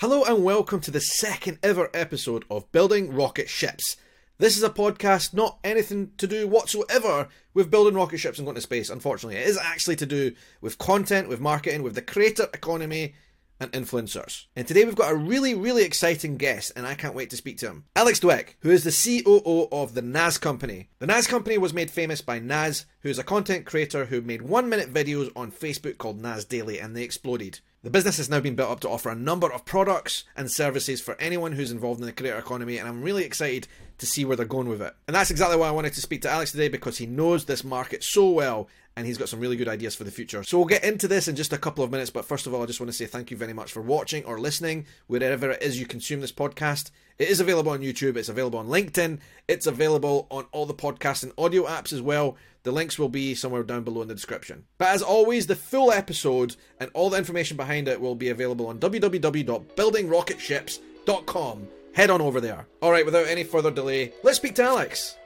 Hello and welcome to the second ever episode of Building Rocket Ships. This is a podcast not anything to do whatsoever with building rocket ships and going to space, unfortunately. It is actually to do with content, with marketing, with the creator economy and influencers. And today we've got a really exciting guest and I can't wait to speak to him. Alex Dweck, who is the COO of the NAS Company. The NAS Company was made famous by NAS, who is a content creator who made 1-minute videos on Facebook called NAS Daily and they exploded. The business has now been built up to offer a number of products and services for anyone who's involved in the creator economy, and I'm really excited to see where they're going with it. And that's exactly why I wanted to speak to Alex today, because he knows this market so well and he's got some really good ideas for the future. So we'll get into this in just a couple of minutes, but first of all I just want to say thank you very much for watching or listening wherever it is you consume this podcast. It is available on YouTube, it's available on LinkedIn, it's available on all the podcasts and audio apps as well. The links will be somewhere down below in the description. But as always, the full episode and all the information behind it will be available on www.buildingrocketships.com. Head on over there. All right, without any further delay, let's speak to Alex.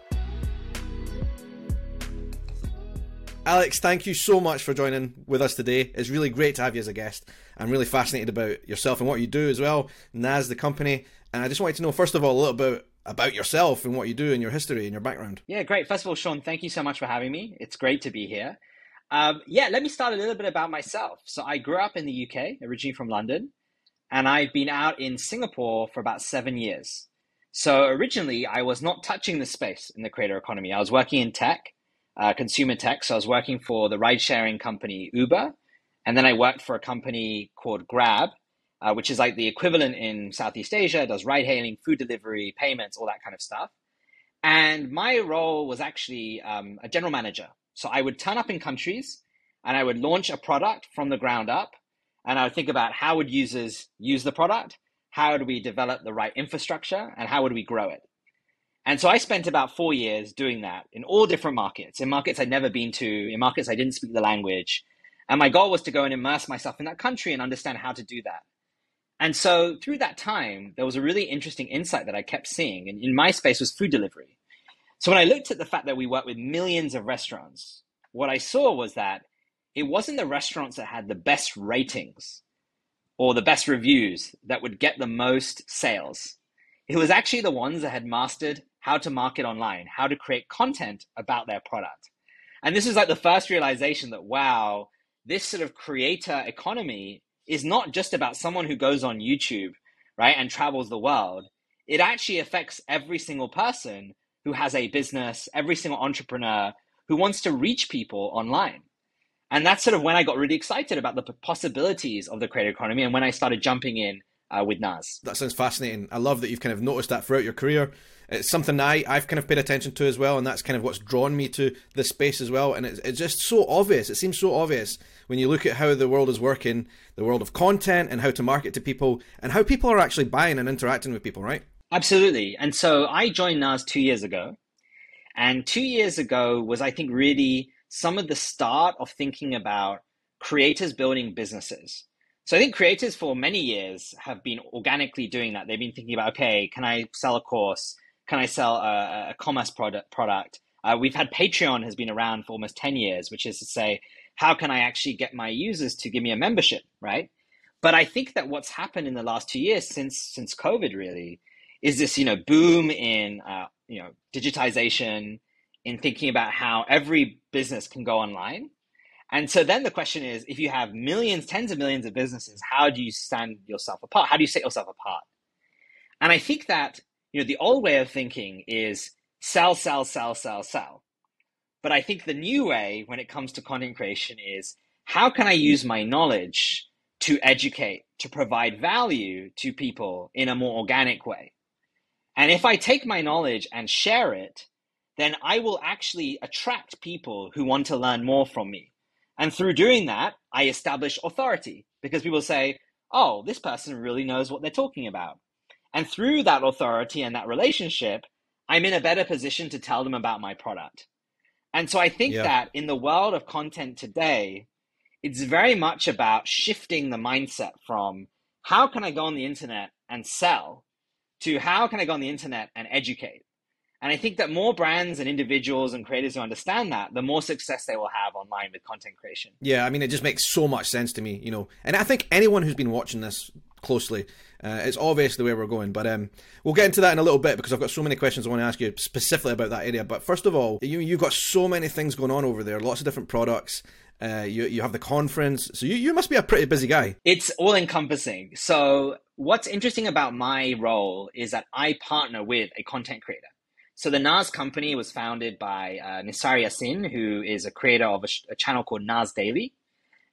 Alex, thank you so much for joining with us today. It's really great to have you as a guest. I'm really fascinated about yourself and what you do as well, NAS, the company. And I just wanted to know, first of all, a little bit about yourself and what you do and your history and your background. Yeah, great. First of all, Sean, thank you so much for having me. It's great to be here. Let me start a little bit about myself. So I grew up in the UK, originally from London, and I've been out in Singapore for about 7 years. So originally, I was not touching the space in the creator economy. I was working in tech, consumer tech. So I was working for the ride-sharing company Uber, and then I worked for a company called Grab, which is like the equivalent in Southeast Asia, does ride hailing, food delivery, payments, all that kind of stuff. And my role was actually a general manager. So I would turn up in countries and I would launch a product from the ground up. And I would think about how would users use the product? How do we develop the right infrastructure? And how would we grow it? And so I spent about 4 years doing that in all different markets, in markets I'd never been to, in markets I didn't speak the language. And my goal was to go and immerse myself in that country and understand how to do that. And so through that time, there was a really interesting insight that I kept seeing, and in my space was food delivery. So when I looked at the fact that we worked with millions of restaurants, what I saw was that it wasn't the restaurants that had the best ratings or the best reviews that would get the most sales. It was actually the ones that had mastered how to market online, how to create content about their product. And this was like the first realization that, wow, this sort of creator economy is not just about someone who goes on YouTube, right, and travels the world. It actually affects every single person who has a business, every single entrepreneur who wants to reach people online. And that's sort of when I got really excited about the possibilities of the creator economy and when I started jumping in with NAS. That sounds fascinating. I love that you've kind of noticed that throughout your career. It's something I've kind of paid attention to as well, and that's kind of what's drawn me to this space as well. And it's just so obvious. It seems so obvious when you look at how the world is working, the world of content and how to market to people and how people are actually buying and interacting with people, right? Absolutely. And so I joined NAS 2 years ago. And 2 years ago was, I think, really some of the start of thinking about creators building businesses. So I think creators for many years have been organically doing that. They've been thinking about, okay, can I sell a course? Can I sell a commerce product? We've had Patreon has been around for almost 10 years, which is to say, how can I actually get my users to give me a membership, right? But I think that what's happened in the last 2 years since COVID really is this, boom in, digitization, in thinking about how every business can go online. And so then the question is, if you have millions, tens of millions of businesses, how do you stand yourself apart? How do you set yourself apart? And I think that the old way of thinking is sell, sell, sell, sell, sell. But I think the new way when it comes to content creation is how can I use my knowledge to educate, to provide value to people in a more organic way? And if I take my knowledge and share it, then I will actually attract people who want to learn more from me. And through doing that, I establish authority because people say, oh, this person really knows what they're talking about. And through that authority and that relationship, I'm in a better position to tell them about my product. And so I think that in the world of content today, it's very much about shifting the mindset from how can I go on the internet and sell to how can I go on the internet and educate? And I think that more brands and individuals and creators who understand that, the more success they will have online with content creation. Yeah, I mean, it just makes so much sense to me, and I think anyone who's been watching this closely. It's obviously where we're going, but we'll get into that in a little bit because I've got so many questions I want to ask you specifically about that area. But first of all, you've got so many things going on over there, lots of different products. You have the conference, so you must be a pretty busy guy. It's all encompassing. So what's interesting about my role is that I partner with a content creator. So the NAS company was founded by Nuseir Yassin, who is a creator of a channel called NAS Daily.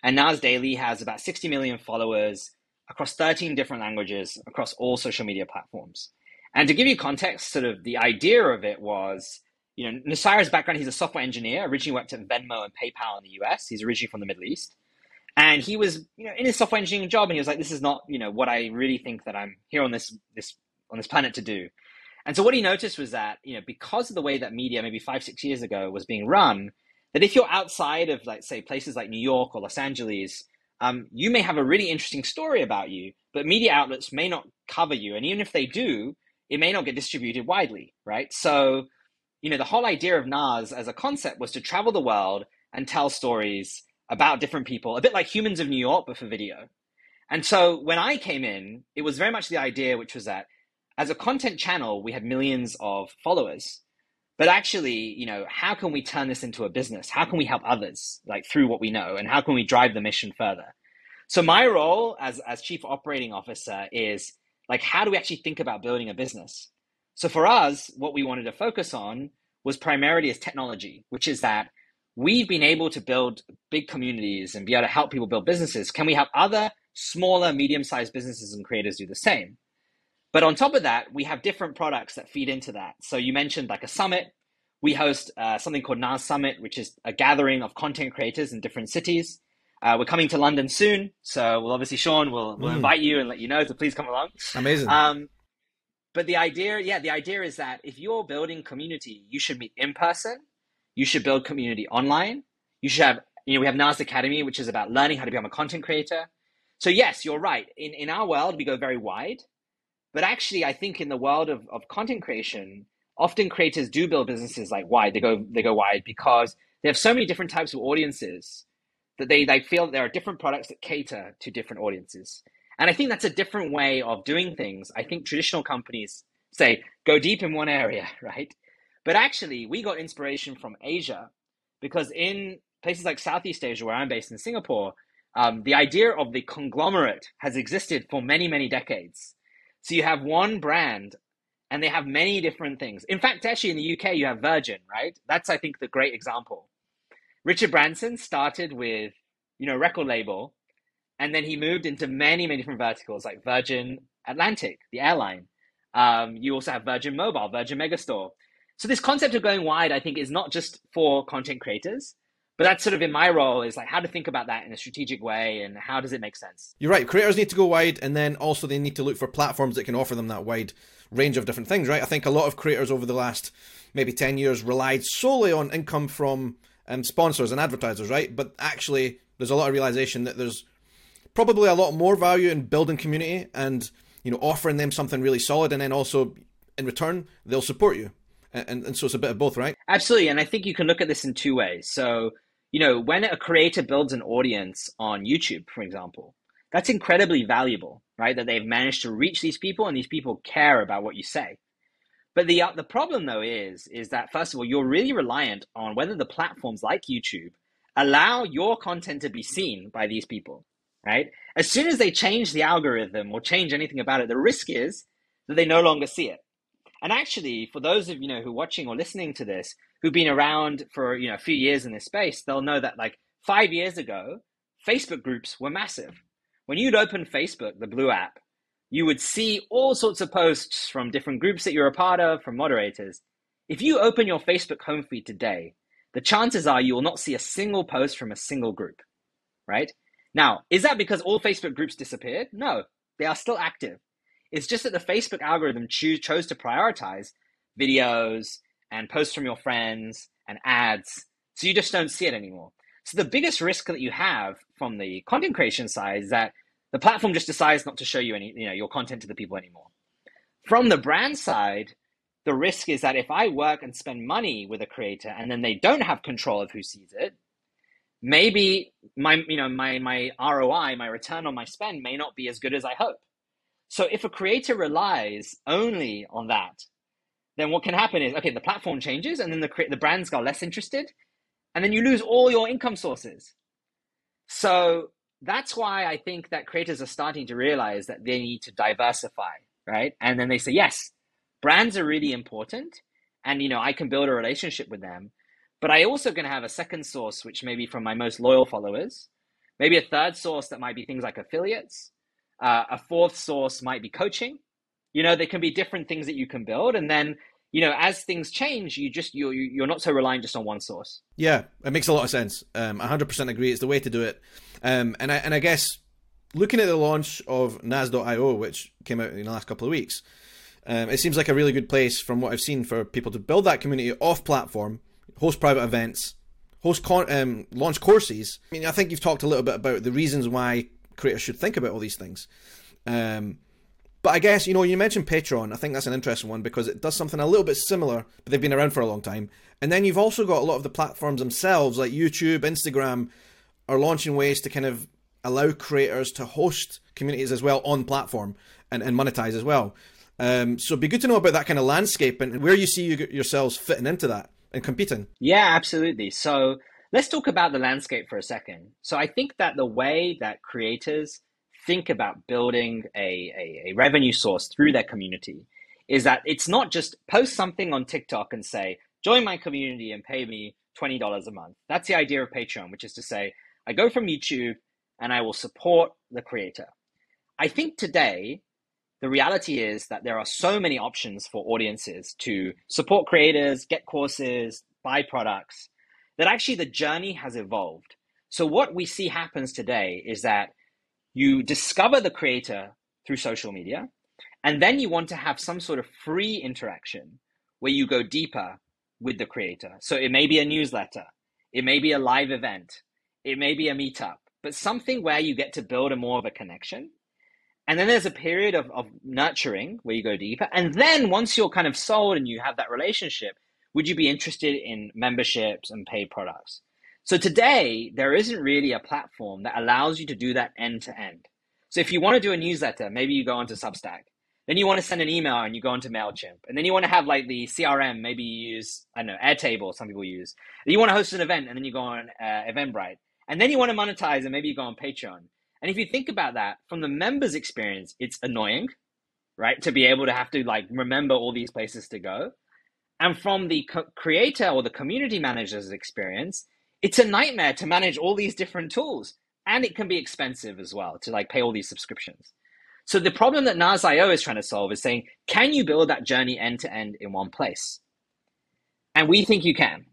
And NAS Daily has about 60 million followers across 13 different languages, across all social media platforms. And to give you context, sort of the idea of it was, Nuseir's background, he's a software engineer, originally worked at Venmo and PayPal in the US. He's originally from the Middle East. And he was, in his software engineering job, and he was like, this is not, what I really think that I'm here on this planet to do. And so what he noticed was that, because of the way that media maybe 5-6 years ago was being run, that if you're outside of, like, say, places like New York or Los Angeles, you may have a really interesting story about you, but media outlets may not cover you. And even if they do, it may not get distributed widely, right? So, the whole idea of NAS as a concept was to travel the world and tell stories about different people, a bit like Humans of New York, but for video. And so when I came in, it was very much the idea, which was that as a content channel, we had millions of followers, but actually, how can we turn this into a business? How can we help others, like, through what we know, and how can we drive the mission further? So my role as Chief Operating Officer is, like, how do we actually think about building a business? So for us, what we wanted to focus on was primarily as technology, which is that we've been able to build big communities and be able to help people build businesses. Can we help other smaller, medium-sized businesses and creators do the same? But on top of that, we have different products that feed into that. So you mentioned, like, a summit. We host something called NAS Summit, which is a gathering of content creators in different cities. We're coming to London soon. So we'll obviously, Sean, we'll invite you and let you know. So please come along. Amazing. But the idea is that if you're building community, you should meet in person. You should build community online. You should have, we have NAS Academy, which is about learning how to become a content creator. So yes, you're right. In our world, we go very wide. But actually, I think in the world of content creation, often creators do build businesses like wide. They go wide because they have so many different types of audiences that they feel that there are different products that cater to different audiences. And I think that's a different way of doing things. I think traditional companies say, go deep in one area, right? But actually, we got inspiration from Asia, because in places like Southeast Asia, where I'm based in Singapore, the idea of the conglomerate has existed for many, many decades. So you have one brand and they have many different things. In fact, actually in the UK, you have Virgin, right? That's, I think, the great example. Richard Branson started with, a record label, and then he moved into many, many different verticals, like Virgin Atlantic, the airline. You also have Virgin Mobile, Virgin Megastore. So this concept of going wide, I think, is not just for content creators, but that's sort of in my role, is like how to think about that in a strategic way and how does it make sense? You're right. Creators need to go wide, and then also they need to look for platforms that can offer them that wide range of different things, right? I think a lot of creators over the last maybe 10 years relied solely on income from sponsors and advertisers, right? But actually, there's a lot of realization that there's probably a lot more value in building community and, offering them something really solid. And then also in return, they'll support you. And so it's a bit of both, right? Absolutely. And I think you can look at this in two ways. So, when a creator builds an audience on YouTube, for example, that's incredibly valuable, right? That they've managed to reach these people and these people care about what you say. But the problem, though, is that, first of all, you're really reliant on whether the platforms like YouTube allow your content to be seen by these people, right? As soon as they change the algorithm or change anything about it, the risk is that they no longer see it. And actually, for those of who are watching or listening to this, who've been around for a few years in this space, they'll know that, like, 5 years ago, Facebook groups were massive. When you'd open Facebook, the blue app, you would see all sorts of posts from different groups that you're a part of, from moderators. If you open your Facebook home feed today, the chances are you will not see a single post from a single group, right? Now, is that because all Facebook groups disappeared? No, they are still active. It's just that the Facebook algorithm chose to prioritize videos and posts from your friends and ads. So you just don't see it anymore. So the biggest risk that you have from the content creation side is that the platform just decides not to show you any, your content to the people anymore. From the brand side, the risk is that if I work and spend money with a creator and then they don't have control of who sees it, maybe my ROI, my return on my spend, may not be as good as I hope. So if a creator relies only on that, then what can happen is, okay, the platform changes and then the brands got less interested, and then you lose all your income sources. So that's why I think that creators are starting to realize that they need to diversify, right? And then they say, yes, brands are really important, and you know, I can build a relationship with them, but I also going to have a second source, which may be from my most loyal followers, maybe a third source that might be things like affiliates, a fourth source might be coaching. You know, there can be different things that you can build. And then, you know, as things change, you're not so reliant just on one source. Yeah, it makes a lot of sense. 100% agree. It's the way to do it. And I guess looking at the launch of NAS.io, which came out in the last couple of weeks, it seems like a really good place from what I've seen for people to build that community off platform, host private events, host launch courses. I mean, I think you've talked a little bit about the reasons why creators should think about all these things. But I guess, you know, you mentioned Patreon. I think that's an interesting one because it does something a little bit similar, but they've been around for a long time. And then you've also got a lot of the platforms themselves, like YouTube, Instagram, are launching ways to kind of allow creators to host communities as well on platform and monetize as well. So it'd be good to know about that kind of landscape and where you see yourselves fitting into that and competing. Yeah, absolutely. So let's talk about the landscape for a second. So I think that the way that creators think about building a revenue source through their community is that it's not just post something on TikTok and say, join my community and pay me $20 a month. That's the idea of Patreon, which is to say, I go from YouTube and I will support the creator. I think today, the reality is that there are so many options for audiences to support creators, get courses, buy products, that actually the journey has evolved. So what we see happens today is that you discover the creator through social media, and then you want to have some sort of free interaction where you go deeper with the creator. So it may be a newsletter, it may be a live event, it may be a meetup, but something where you get to build a more of a connection. And then there's a period of nurturing where you go deeper. And then once you're kind of sold and you have that relationship, would you be interested in memberships and paid products? So today, there isn't really a platform that allows you to do that end to end. So if you want to do a newsletter, maybe you go onto Substack, then you want to send an email and you go onto MailChimp, and then you want to have like the CRM, maybe you use, I don't know, Airtable, some people use, and you want to host an event and then you go on Eventbrite, and then you want to monetize and maybe you go on Patreon. And if you think about that from the members' experience, it's annoying, right? To be able to have to like remember all these places to go. And from the creator or the community manager's experience, it's a nightmare to manage all these different tools, and it can be expensive as well to like pay all these subscriptions. So the problem that NAS.io is trying to solve is saying, can you build that journey end to end in one place? And we think you can.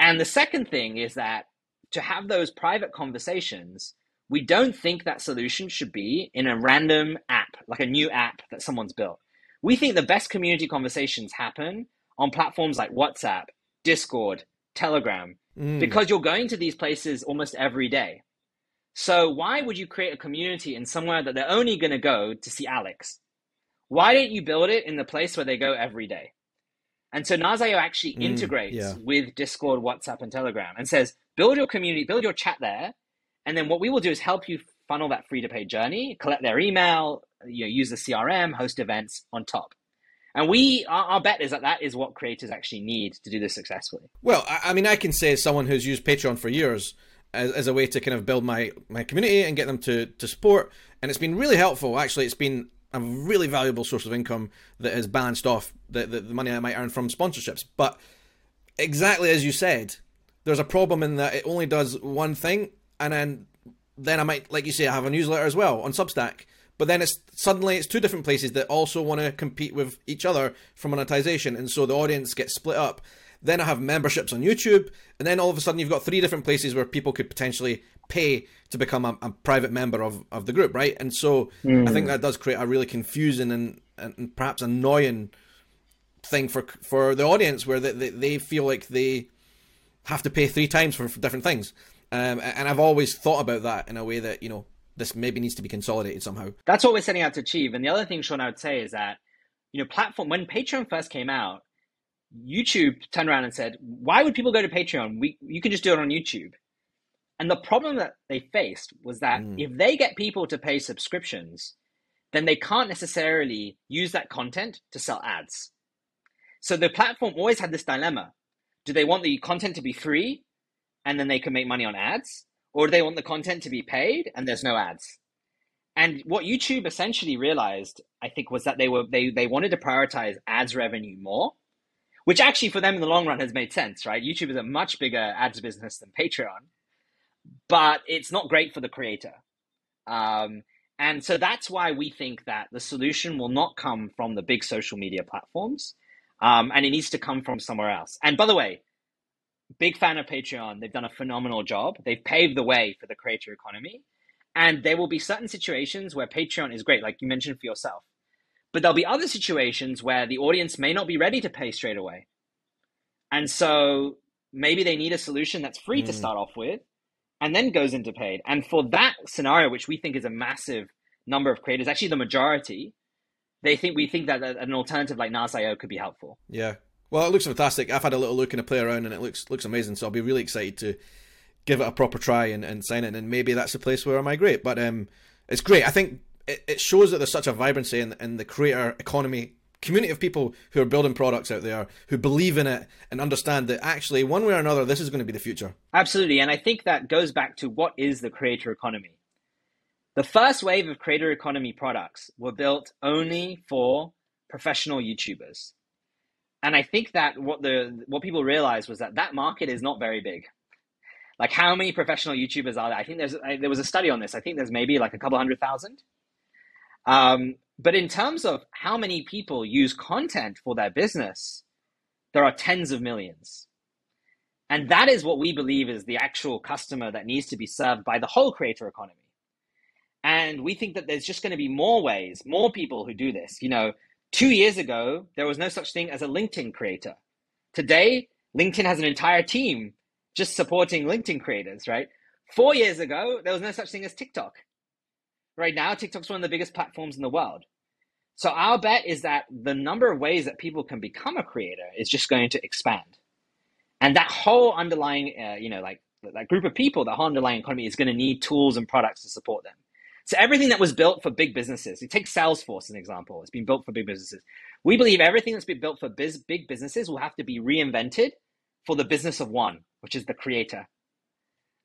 And the second thing is that to have those private conversations, we don't think that solution should be in a random app, like a new app that someone's built. We think the best community conversations happen on platforms like WhatsApp, Discord, Telegram, because you're going to these places almost every day. So why would you create a community in somewhere that they're only going to go to see Alex? Why don't you build it in the place where they go every day? And so NAS.io actually integrates with Discord, WhatsApp, and Telegram and says, build your community, build your chat there. And then what we will do is help you funnel that free to pay journey, collect their email, you know, use the CRM, host events on top. And our bet is that is what creators actually need to do this successfully. Well, I mean, I can say as someone who's used Patreon for years as a way to kind of build my community and get them to support. And it's been really helpful. Actually, it's been a really valuable source of income that has balanced off the money I might earn from sponsorships. But exactly as you said, there's a problem in that it only does one thing. And then I might, like you say, I have a newsletter as well on Substack. But then it's two different places that also want to compete with each other for monetization. And so the audience gets split up. Then I have memberships on YouTube. And then all of a sudden you've got three different places where people could potentially pay to become a private member of the group, right? And so I think that does create a really confusing and perhaps annoying thing for the audience where they feel like they have to pay three times for different things. And I've always thought about that in a way that, you know, this maybe needs to be consolidated somehow. That's what we're setting out to achieve. And the other thing, Sean, I would say is that, you know, when Patreon first came out, YouTube turned around and said, why would people go to Patreon? You can just do it on YouTube. And the problem that they faced was that if they get people to pay subscriptions, then they can't necessarily use that content to sell ads. So the platform always had this dilemma. Do they want the content to be free and then they can make money on ads? Or do they want the content to be paid and there's no ads? And what YouTube essentially realized, I think, was that they wanted to prioritize ads revenue more, which actually for them in the long run has made sense, right? YouTube is a much bigger ads business than Patreon, but it's not great for the creator. And so that's why we think that the solution will not come from the big social media platforms. And it needs to come from somewhere else. And by the way, big fan of Patreon. They've done a phenomenal job. They've paved the way for the creator economy. And there will be certain situations where Patreon is great, like you mentioned for yourself. But there'll be other situations where the audience may not be ready to pay straight away. And so maybe they need a solution that's free to start off with and then goes into paid. And for that scenario, which we think is a massive number of creators, actually the majority, we think that an alternative like NAS.io could be helpful. Yeah. Well, it looks fantastic. I've had a little look and a play around and it looks amazing. So I'll be really excited to give it a proper try and sign it. And maybe that's the place where I migrate. But it's great. I think it shows that there's such a vibrancy in the creator economy, community of people who are building products out there, who believe in it and understand that actually one way or another, this is going to be the future. Absolutely. And I think that goes back to what is the creator economy. The first wave of creator economy products were built only for professional YouTubers. And I think that what people realized was that market is not very big. Like, how many professional YouTubers are there? I think there was a study on this. I think there's maybe like a couple 100,000. But in terms of how many people use content for their business, there are tens of millions. And that is what we believe is the actual customer that needs to be served by the whole creator economy. And we think that there's just going to be more ways, more people who do this. You know, 2 years ago, there was no such thing as a LinkedIn creator. Today, LinkedIn has an entire team just supporting LinkedIn creators, right? 4 years ago, there was no such thing as TikTok. Right now, TikTok's one of the biggest platforms in the world. So our bet is that the number of ways that people can become a creator is just going to expand. And that whole underlying, that group of people, that whole underlying economy is going to need tools and products to support them. So everything that was built for big businesses, you take Salesforce as an example, it's been built for big businesses. We believe everything that's been built for big businesses will have to be reinvented for the business of one, which is the creator.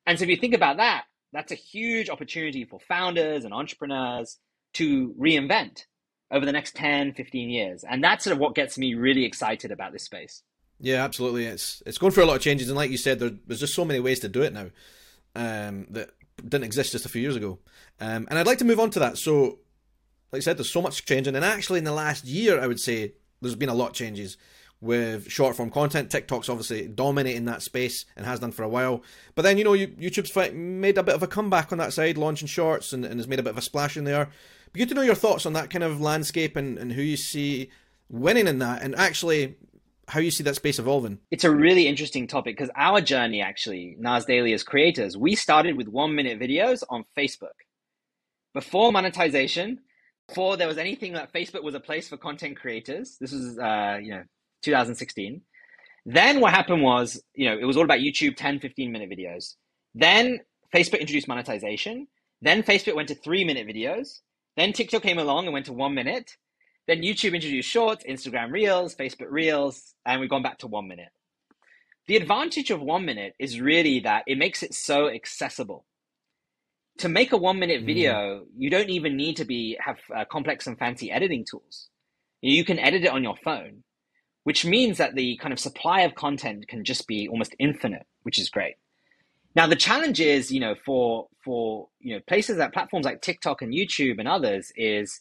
And so if you think about that, that's a huge opportunity for founders and entrepreneurs to reinvent over the next 10, 15 years. And that's sort of what gets me really excited about this space. Yeah, absolutely. It's going through a lot of changes. And like you said, there's just so many ways to do it now that didn't exist just a few years ago. And I'd like to move on to that. So, like I said, there's so much changing. And actually in the last year, I would say there's been a lot of changes with short form content. TikTok's obviously dominating that space and has done for a while. But then, YouTube's made a bit of a comeback on that side, launching shorts and has made a bit of a splash in there. But good to know your thoughts on that kind of landscape and who you see winning in that and actually how you see that space evolving. It's a really interesting topic because our journey actually, NAS Daily as creators, we started with 1 minute videos on Facebook. Before monetization, before there was anything that Facebook was a place for content creators, this was, 2016. Then what happened was, it was all about YouTube, 10, 15 minute videos. Then Facebook introduced monetization. Then Facebook went to 3 minute videos. Then TikTok came along and went to 1 minute. Then YouTube introduced shorts, Instagram Reels, Facebook Reels, and we've gone back to 1 minute. The advantage of 1 minute is really that it makes it so accessible. To make a 1 minute video, you don't even need to have complex and fancy editing tools. You can edit it on your phone, which means that the kind of supply of content can just be almost infinite, which is great. Now, the challenge is, for places that platforms like TikTok and YouTube and others is,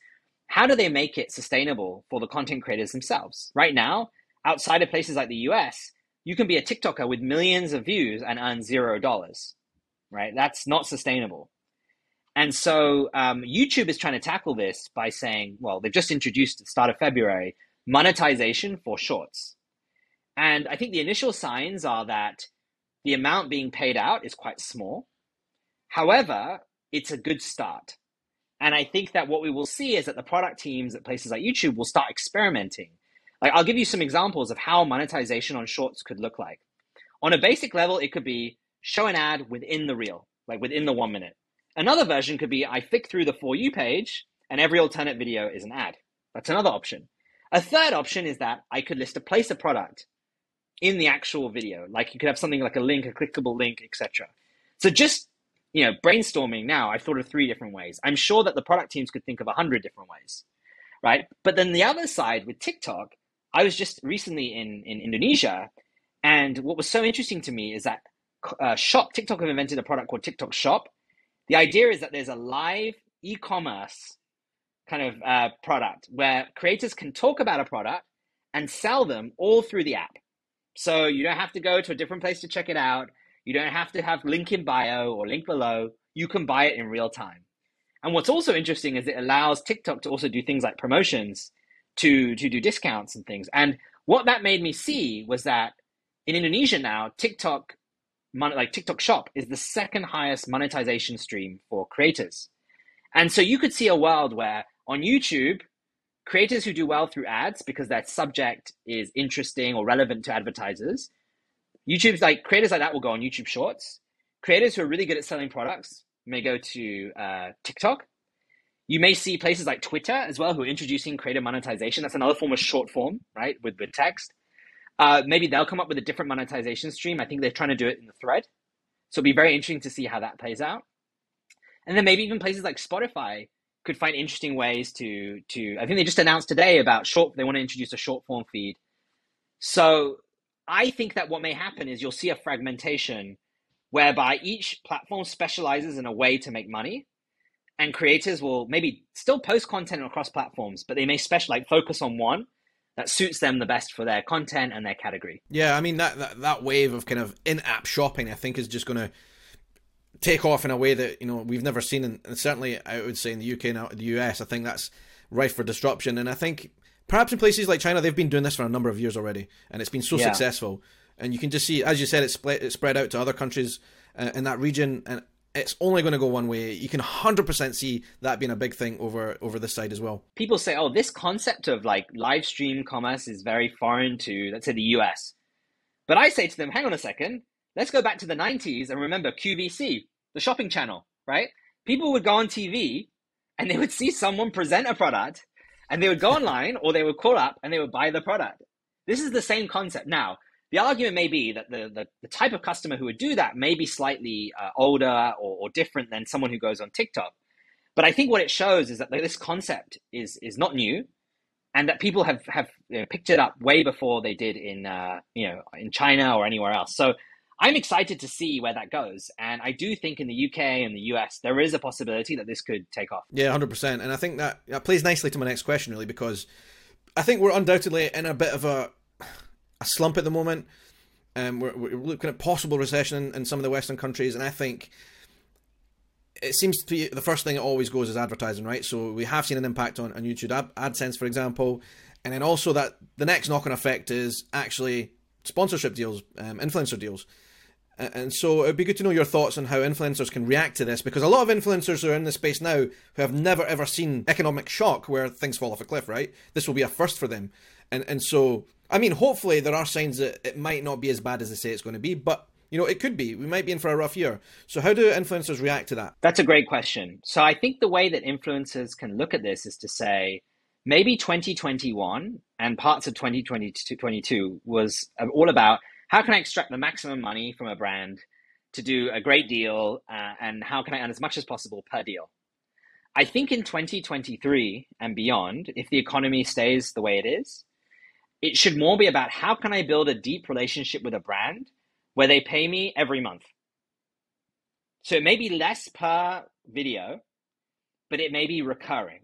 how do they make it sustainable for the content creators themselves? Right now, outside of places like the US, you can be a TikToker with millions of views and earn $0, right? That's not sustainable. And so YouTube is trying to tackle this by saying, well, they've just introduced at the start of February, monetization for shorts. And I think the initial signs are that the amount being paid out is quite small. However, it's a good start. And I think that what we will see is that the product teams at places like YouTube will start experimenting. Like, I'll give you some examples of how monetization on shorts could look like. On a basic level, it could be show an ad within the reel, like within the 1 minute. Another version could be I flick through the For You page and every alternate video is an ad. That's another option. A third option is that I could list a place a product in the actual video. Like you could have something like a link, a clickable link, etc. So just, you know, brainstorming now, I've thought of 3 different ways. I'm sure that the product teams could think of 100 different ways, right? But then the other side with TikTok, I was just recently in Indonesia, and what was so interesting to me is that TikTok have invented a product called TikTok Shop. The idea is that there's a live e-commerce kind of product where creators can talk about a product and sell them all through the app. So you don't have to go to a different place to check it out. You don't have to have link in bio or link below. You can buy it in real time. And what's also interesting is it allows TikTok to also do things like promotions, to do discounts and things. And what that made me see was that in Indonesia now, TikTok Shop is the 2nd highest monetization stream for creators. And so you could see a world where on YouTube, creators who do well through ads because their subject is interesting or relevant to advertisers, YouTube's like creators like that will go on YouTube Shorts. Creators who are really good at selling products may go to TikTok. You may see places like Twitter as well, who are introducing creator monetization. That's another form of short form, right? With text. Maybe they'll come up with a different monetization stream. I think they're trying to do it in the thread. So it'll be very interesting to see how that plays out. And then maybe even places like Spotify could find interesting ways to I think they just announced today about they want to introduce a short form feed. So I think that what may happen is you'll see a fragmentation whereby each platform specializes in a way to make money, and creators will maybe still post content across platforms, but they may focus on one that suits them the best for their content and their category. Yeah, I mean, that wave of kind of in-app shopping, I think, is just going to take off in a way that, you know, we've never seen. And certainly, I would say in the UK and the US, I think that's rife for disruption. And I think perhaps in places like China, they've been doing this for a number of years already, and it's been so successful. And you can just see, as you said, it's spread out to other countries in that region, and it's only going to go one way. You can 100% see that being a big thing over this side as well. People say, oh, this concept of like live stream commerce is very foreign to, let's say, the US. But I say to them, hang on a second, let's go back to the 90s and remember QVC, the shopping channel, right? People would go on TV and they would see someone present a product, and they would go online or they would call up and they would buy the product. This is the same concept. Now, the argument may be that the type of customer who would do that may be slightly older or different than someone who goes on TikTok. But I think what it shows is that this concept is not new, and that people have picked it up way before they did in China or anywhere else. So I'm excited to see where that goes. And I do think in the UK and the US, there is a possibility that this could take off. Yeah, 100%. And I think that plays nicely to my next question, really, because I think we're undoubtedly in a bit of a slump at the moment. We're looking at possible recession in some of the Western countries. And I think it seems to be the first thing that always goes is advertising, right? So we have seen an impact on YouTube AdSense, for example. And then also that the next knock-on effect is actually sponsorship deals, influencer deals. And so it'd be good to know your thoughts on how influencers can react to this, because a lot of influencers are in this space now who have never ever seen economic shock where things fall off a cliff, right? This will be a first for them. And so, I mean, hopefully there are signs that it might not be as bad as they say it's going to be, but, you know, it could be. We might be in for a rough year. So how do influencers react to that? That's a great question. So I think the way that influencers can look at this is to say, maybe 2021 and parts of 2022 was all about how can I extract the maximum money from a brand to do a great deal, and how can I earn as much as possible per deal? I think in 2023 and beyond, if the economy stays the way it is, it should more be about how can I build a deep relationship with a brand where they pay me every month. So it may be less per video, but it may be recurring.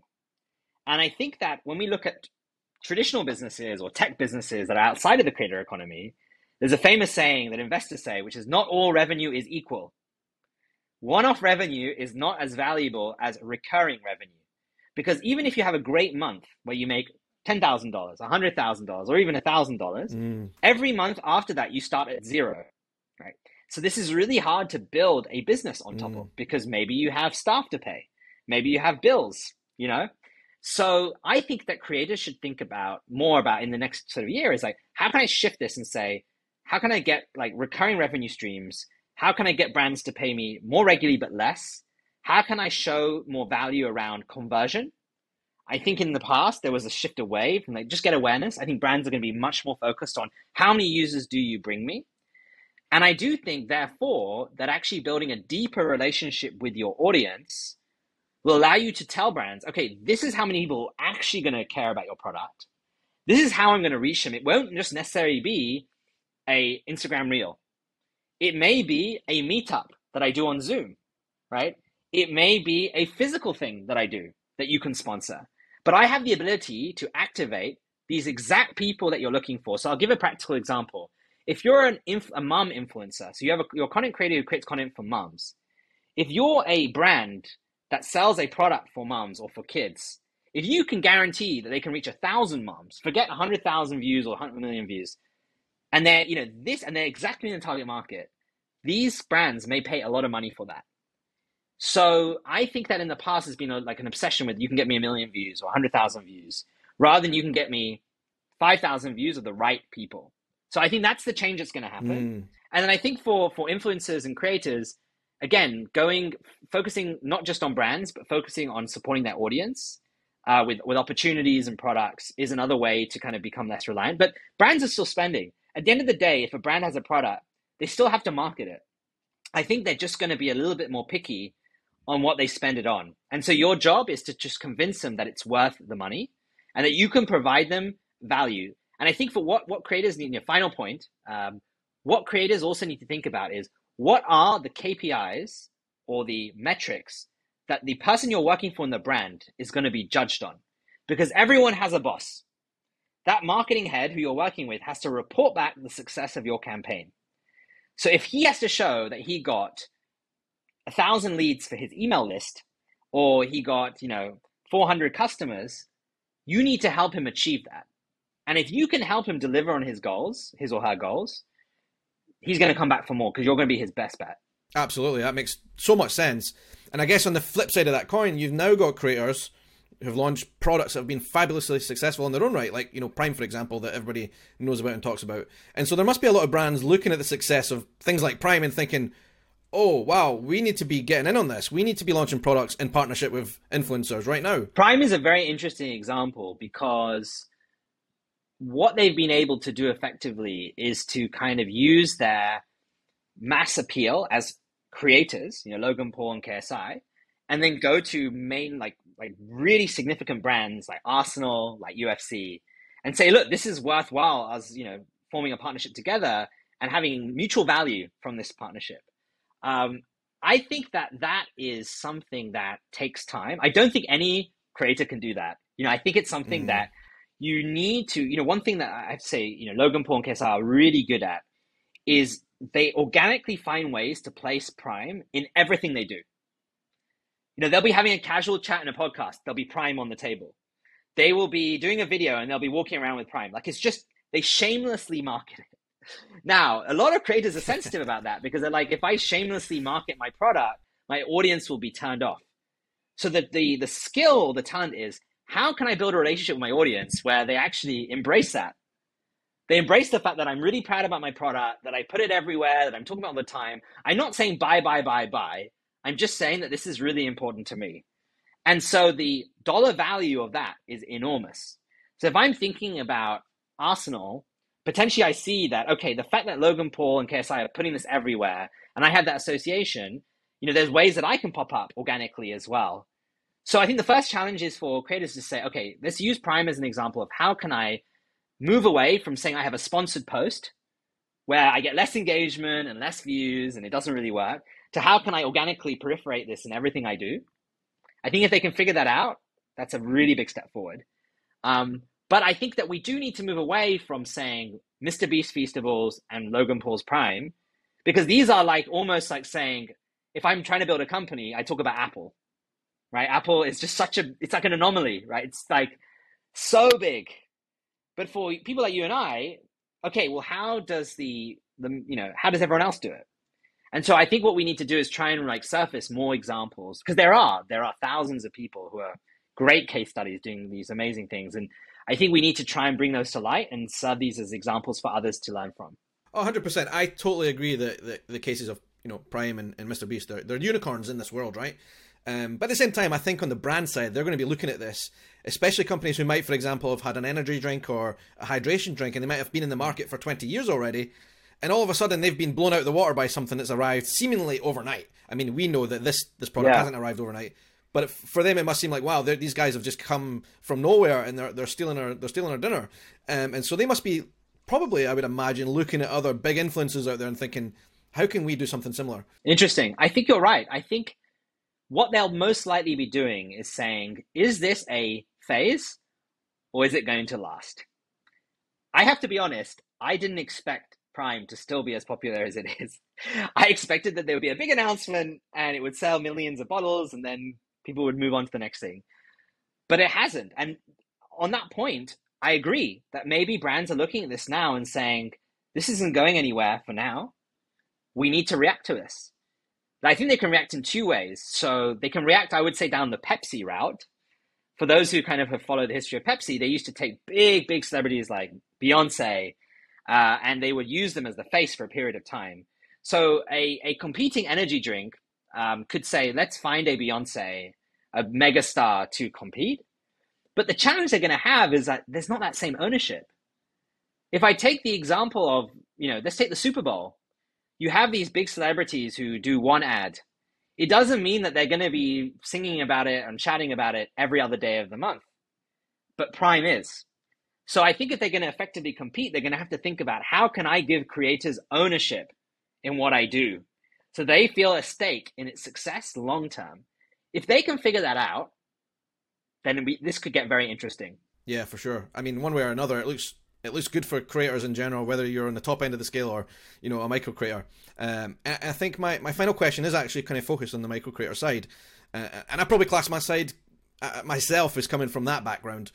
And I think that when we look at traditional businesses or tech businesses that are outside of the creator economy, there's a famous saying that investors say, which is not all revenue is equal. One-off revenue is not as valuable as recurring revenue. Because even if you have a great month where you make $10,000, $100,000, or even $1,000, every month after that, you start at zero, right? So this is really hard to build a business on top of, because maybe you have staff to pay. Maybe you have bills, you know? So I think that creators should think about more about in the next sort of year is like, how can I shift this and say, how can I get like recurring revenue streams? How can I get brands to pay me more regularly, but less? How can I show more value around conversion? I think in the past, there was a shift away from like, just get awareness. I think brands are going to be much more focused on how many users do you bring me? And I do think, therefore, that actually building a deeper relationship with your audience will allow you to tell brands, okay, this is how many people are actually going to care about your product. This is how I'm going to reach them. It won't just necessarily be an Instagram reel. It may be a meetup that I do on Zoom, right? It may be a physical thing that I do that you can sponsor. But I have the ability to activate these exact people that you're looking for. So I'll give a practical example. If you're a mom influencer, so you have your content creator who creates content for moms. If you're a brand that sells a product for moms or for kids, if you can guarantee that they can reach 1,000 moms, forget 100,000 views or 100 million views, and they're, you know, this, and they're exactly in the target market, these brands may pay a lot of money for that. So I think that in the past has been like an obsession with, you can get me 1 million views or 100,000 views, rather than you can get me 5,000 views of the right people. So I think that's the change that's going to happen. Mm. And then I think for influencers and creators, again, focusing not just on brands, but focusing on supporting their audience with opportunities and products is another way to kind of become less reliant. But brands are still spending. At the end of the day, if a brand has a product, they still have to market it. I think they're just going to be a little bit more picky on what they spend it on. And so your job is to just convince them that it's worth the money and that you can provide them value. And I think for what creators need, your final point, what creators also need to think about is, what are the KPIs or the metrics that the person you're working for in the brand is going to be judged on? Because everyone has a boss. That marketing head who you're working with has to report back the success of your campaign. So if he has to show that he got 1,000 leads for his email list, or he got, 400 customers, you need to help him achieve that. And if you can help him deliver on his goals, his or her goals, he's going to come back for more because you're going to be his best bet. Absolutely. That makes so much sense. And I guess on the flip side of that coin, you've now got creators who've launched products that have been fabulously successful in their own right, like, Prime, for example, that everybody knows about and talks about. And so there must be a lot of brands looking at the success of things like Prime and thinking, oh, wow, we need to be getting in on this. We need to be launching products in partnership with influencers right now. Prime is a very interesting example because what they've been able to do effectively is to kind of use their mass appeal as creators, Logan Paul and KSI, and then go to main, like really significant brands like Arsenal, like UFC, and say, look, this is worthwhile as, forming a partnership together and having mutual value from this partnership. I think that is something that takes time. I don't think any creator can do that. I think it's something that you need to, one thing that I have to say, Logan Paul and KSI are really good at is they organically find ways to place Prime in everything they do. They'll be having a casual chat in a podcast. They'll be Prime on the table. They will be doing a video and they'll be walking around with Prime. Like, it's just, they shamelessly market it. Now, a lot of creators are sensitive about that because they're like, if I shamelessly market my product, my audience will be turned off. So that the skill, the talent is, how can I build a relationship with my audience where they actually embrace that? They embrace the fact that I'm really proud about my product, that I put it everywhere, that I'm talking about all the time. I'm not saying buy, buy, buy, buy. I'm just saying that this is really important to me. And so the dollar value of that is enormous. So if I'm thinking about Arsenal, potentially I see that, okay, the fact that Logan Paul and KSI are putting this everywhere and I have that association, there's ways that I can pop up organically as well. So I think the first challenge is for creators to say, okay, let's use Prime as an example of how can I move away from saying I have a sponsored post where I get less engagement and less views and it doesn't really work, to how can I organically proliferate this in everything I do? I think if they can figure that out, that's a really big step forward. But I think that we do need to move away from saying Mr. Beast Feastables and Logan Paul's Prime, because these are like almost like saying, if I'm trying to build a company, I talk about Apple, right? Apple is just it's like an anomaly, right? It's like so big. But for people like you and I, okay, well, how does how does everyone else do it? And so I think what we need to do is try and like surface more examples, because there are thousands of people who are great case studies doing these amazing things. And I think we need to try and bring those to light and serve these as examples for others to learn from. 100%. I totally agree that the cases of, Prime and Mr. Beast, they're unicorns in this world, right? But at the same time, I think on the brand side, they're going to be looking at this especially companies who might, for example, have had an energy drink or a hydration drink, and they might have been in the market for 20 years already, and all of a sudden they've been blown out of the water by something that's arrived seemingly overnight. I mean, we know that this product hasn't arrived overnight, but for them it must seem like, wow, these guys have just come from nowhere and they're stealing our dinner, and so they must be probably, I would imagine, looking at other big influencers out there and thinking, how can we do something similar? Interesting. I think you're right. I think what they'll most likely be doing is saying, is this a phase or is it going to last? I have to be honest, I didn't expect Prime to still be as popular as it is. I expected that there would be a big announcement and it would sell millions of bottles and then people would move on to the next thing. But it hasn't. And on that point, I agree that maybe brands are looking at this now and saying, this isn't going anywhere for now. We need to react to this. I think they can react in two ways. So they can react, I would say, down the Pepsi route. For those who kind of have followed the history of Pepsi, they used to take big celebrities like Beyonce, and they would use them as the face for a period of time. So a competing energy drink could say, let's find a Beyonce, a megastar to compete. But the challenge they're going to have is that there's not that same ownership. If I take the example of, let's take the Super Bowl. You have these big celebrities who do one ad. It doesn't mean that they're going to be singing about it and chatting about it every other day of the month, but Prime is. So I think if they're going to effectively compete, they're going to have to think about, how can I give creators ownership in what I do so they feel a stake in its success long term? If they can figure that out, then this could get very interesting. Yeah, for sure. I mean, one way or another, it looks good for creators in general, whether you're on the top end of the scale or, a micro creator. I think my final question is actually kind of focused on the micro creator side. And I probably class myself as coming from that background.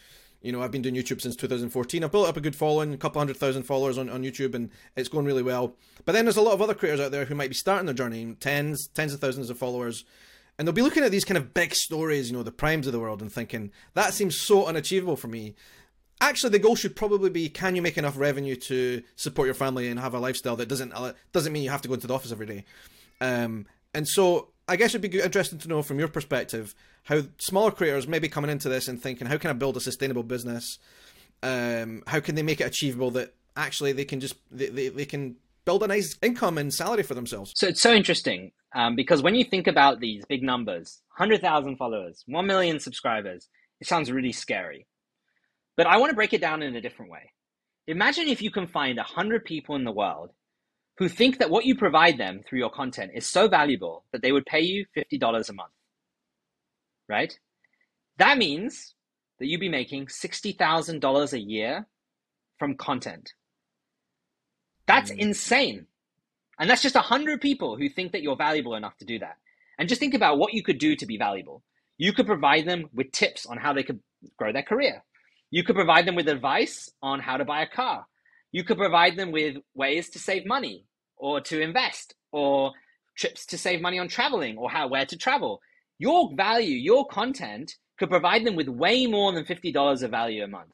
I've been doing YouTube since 2014. I've built up a good following, a couple 100,000 followers on YouTube, and it's going really well. But then there's a lot of other creators out there who might be starting their journey, tens of thousands of followers. And they'll be looking at these kind of big stories, the Primes of the world, and thinking, that seems so unachievable for me. Actually, the goal should probably be, can you make enough revenue to support your family and have a lifestyle that doesn't mean you have to go into the office every day? And so I guess it'd be interesting to know from your perspective how smaller creators may be coming into this and thinking, how can I build a sustainable business? How can they make it achievable that actually they can build a nice income and salary for themselves? So it's so interesting because when you think about these big numbers, 100,000 followers, 1 million subscribers, it sounds really scary. But I want to break it down in a different way. Imagine if you can find 100 people in the world who think that what you provide them through your content is so valuable that they would pay you $50 a month, right? That means that you'd be making $60,000 a year from content. That's insane. And that's just 100 people who think that you're valuable enough to do that. And just think about what you could do to be valuable. You could provide them with tips on how they could grow their career. You could provide them with advice on how to buy a car. You could provide them with ways to save money or to invest or trips to save money on traveling or where to travel. Your value, your content could provide them with way more than $50 of value a month,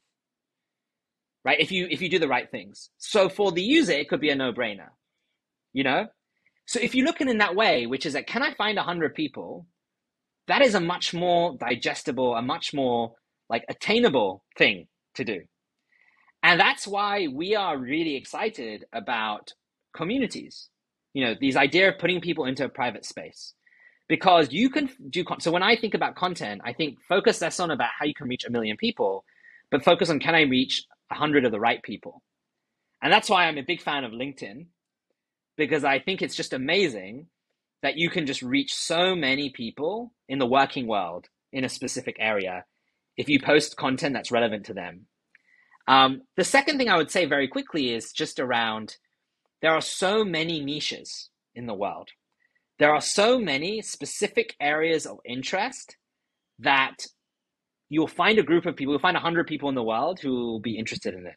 right? If you do the right things. So for the user, it could be a no-brainer, So if you look at it in that way, which is that, can I find 100 people? That is a much more digestible, a much more attainable thing to do. And that's why we are really excited about communities. These idea of putting people into a private space, because you can do. So when I think about content, I think focus less on about how you can reach 1 million people, but focus on, can I reach 100 of the right people? And that's why I'm a big fan of LinkedIn, because I think it's just amazing that you can just reach so many people in the working world in a specific area if you post content that's relevant to them. The second thing I would say very quickly is just around, there are so many niches in the world. There are so many specific areas of interest that you'll find a group of people, you'll find 100 people in the world who will be interested in it.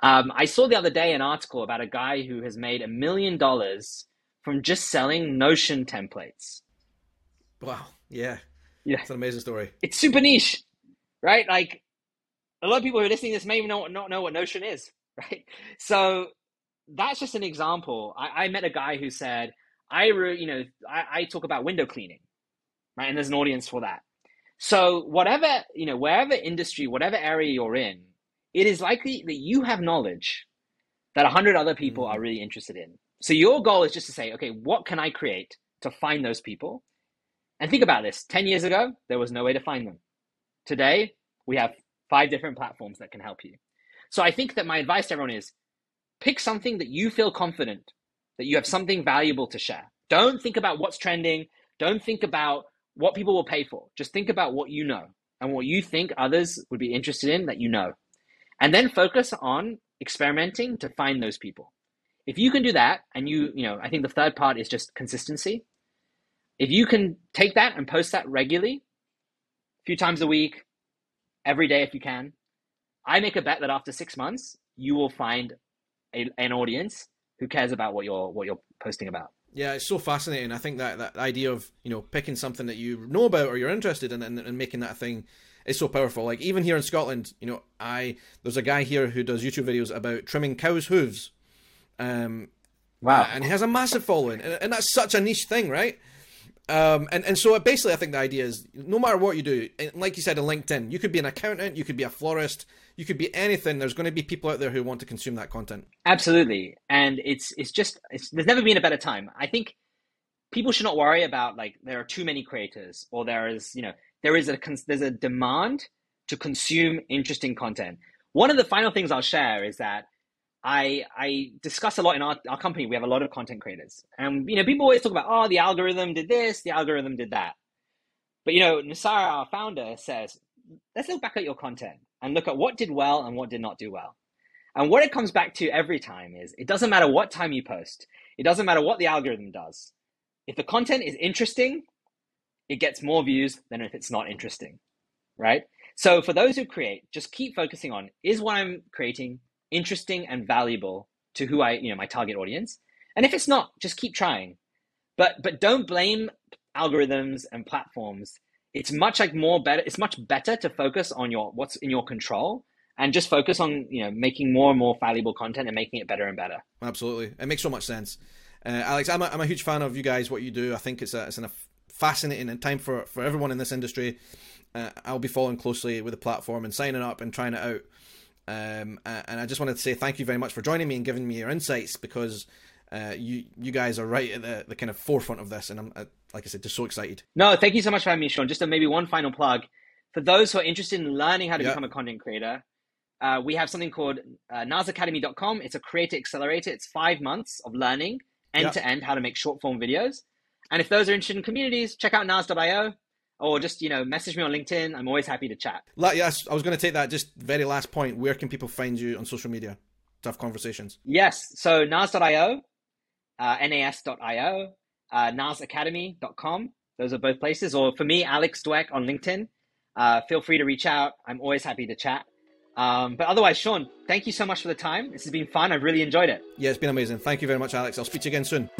I saw the other day an article about a guy who has made $1 million from just selling Notion templates. Wow, yeah. It's an amazing story. It's super niche. Right? A lot of people who are listening to this may not know what Notion is, right? So that's just an example. I met a guy who said, I talk about window cleaning, right? And there's an audience for that. So whatever, you know, wherever industry, whatever area you're in, it is likely that you have knowledge that 100 other people are really interested in. So your goal is just to say, okay, what can I create to find those people? And think about this, 10 years ago, there was no way to find them. Today, we have 5 different platforms that can help you. So I think that my advice to everyone is pick something that you feel confident that you have something valuable to share. Don't think about what's trending. Don't think about what people will pay for. Just think about what you know and what you think others would be interested in that you know. And then focus on experimenting to find those people. If you can do that, and you know, I think the third part is just consistency. If you can take that and post that regularly, a few times a week, every day if you can, I make a bet that after 6 months, you will find an audience who cares about what you're posting about. Yeah, it's so fascinating. I think that idea of, you know, picking something that you know about or you're interested in and making that a thing is so powerful. Like even here in Scotland, you know, there's a guy here who does YouTube videos about trimming cows' hooves. Wow. And he has a massive following. And that's such a niche thing, right? And so basically I think the idea is no matter what you do, like you said on LinkedIn, you could be an accountant, you could be a florist, you could be anything. There's going to be people out there who want to consume that content. Absolutely. And it's just there's never been a better time. I think people should not worry about like there are too many creators or there's a demand to consume interesting content. One of the final things I'll share is that I discuss a lot in our company. We have a lot of content creators, and you know, people always talk about, oh, the algorithm did this, the algorithm did that. But you know, Nuseir, our founder, says, let's look back at your content and look at what did well and what did not do well. And what it comes back to every time is it doesn't matter what time you post. It doesn't matter what the algorithm does. If the content is interesting, it gets more views than if it's not interesting, right? So for those who create, just keep focusing on, is what I'm creating interesting and valuable to who I, you know, my target audience? And if it's not, just keep trying. But don't blame algorithms and platforms. It's much better to focus on what's in your control and just focus on, you know, making more and more valuable content and making it better and better. Absolutely. It makes so much sense. Alex, I'm a huge fan of you guys, what you do. I think it's a fascinating and time for everyone in this industry. I'll be following closely with the platform and signing up and trying it out. And I just wanted to say thank you very much for joining me and giving me your insights, because you guys are right at the kind of forefront of this, and I'm like I said, just so excited. No, thank you so much for having me, Sean. Just maybe one final plug for those who are interested in learning how to become a content creator. We have something called nasacademy.com. It's a creator accelerator. It's 5 months of learning end-to-end how to make short-form videos. And if those are interested in communities, check out nas.io. Or just, you know, message me on LinkedIn. I'm always happy to chat. Yes, I was going to take that just very last point. Where can people find you on social media to have conversations? Yes. So nas.io, nas.io, nasacademy.com. Those are both places. Or for me, Alex Dweck on LinkedIn. Feel free to reach out. I'm always happy to chat. But otherwise, Sean, thank you so much for the time. This has been fun. I've really enjoyed it. Yeah, it's been amazing. Thank you very much, Alex. I'll speak to you again soon.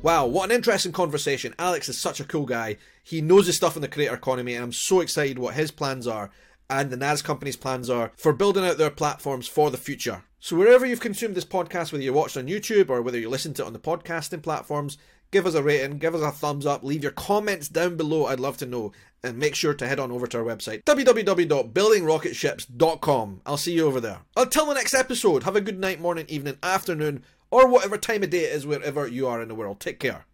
Wow, what an interesting conversation. Alex is such a cool guy. He knows his stuff in the creator economy, and I'm so excited what his plans are and the NAS company's plans are for building out their platforms for the future. So wherever you've consumed this podcast, whether you watched on YouTube or whether you listened to it on the podcasting platforms, give us a rating, give us a thumbs up, leave your comments down below. I'd love to know. And make sure to head on over to our website, www.buildingrocketships.com. I'll see you over there. Until the next episode, have a good night, morning, evening, afternoon, or whatever time of day it is wherever you are in the world. Take care.